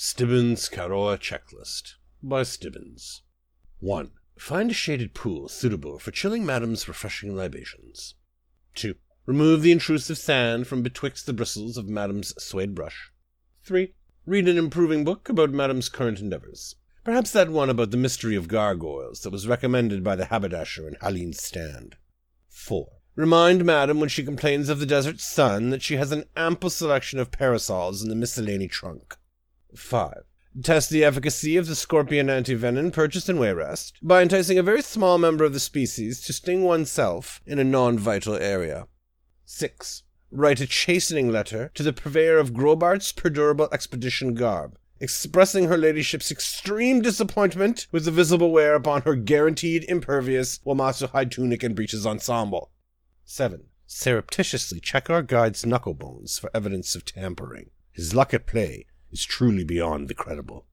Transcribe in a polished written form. Stibbins Caroa Checklist by Stibbins. 1. Find a shaded pool suitable for chilling Madame's refreshing libations. 2. Remove the intrusive sand from betwixt the bristles of Madame's suede brush. 3. Read an improving book about Madame's current endeavors. Perhaps that one about the mystery of gargoyles that was recommended by the haberdasher in Aline's stand. 4. Remind Madame when she complains of the desert sun that she has an ample selection of parasols in the miscellany trunk. 5. Test the efficacy of the scorpion antivenin purchased in Wayrest by enticing a very small member of the species to sting oneself in a non-vital area. 6. Write a chastening letter to the purveyor of Grobart's perdurable expedition garb, expressing her ladyship's extreme disappointment with the visible wear upon her guaranteed impervious Womasuhai tunic and breeches ensemble. 7. Surreptitiously check our guide's knucklebones for evidence of tampering. His luck at play is truly beyond the credible.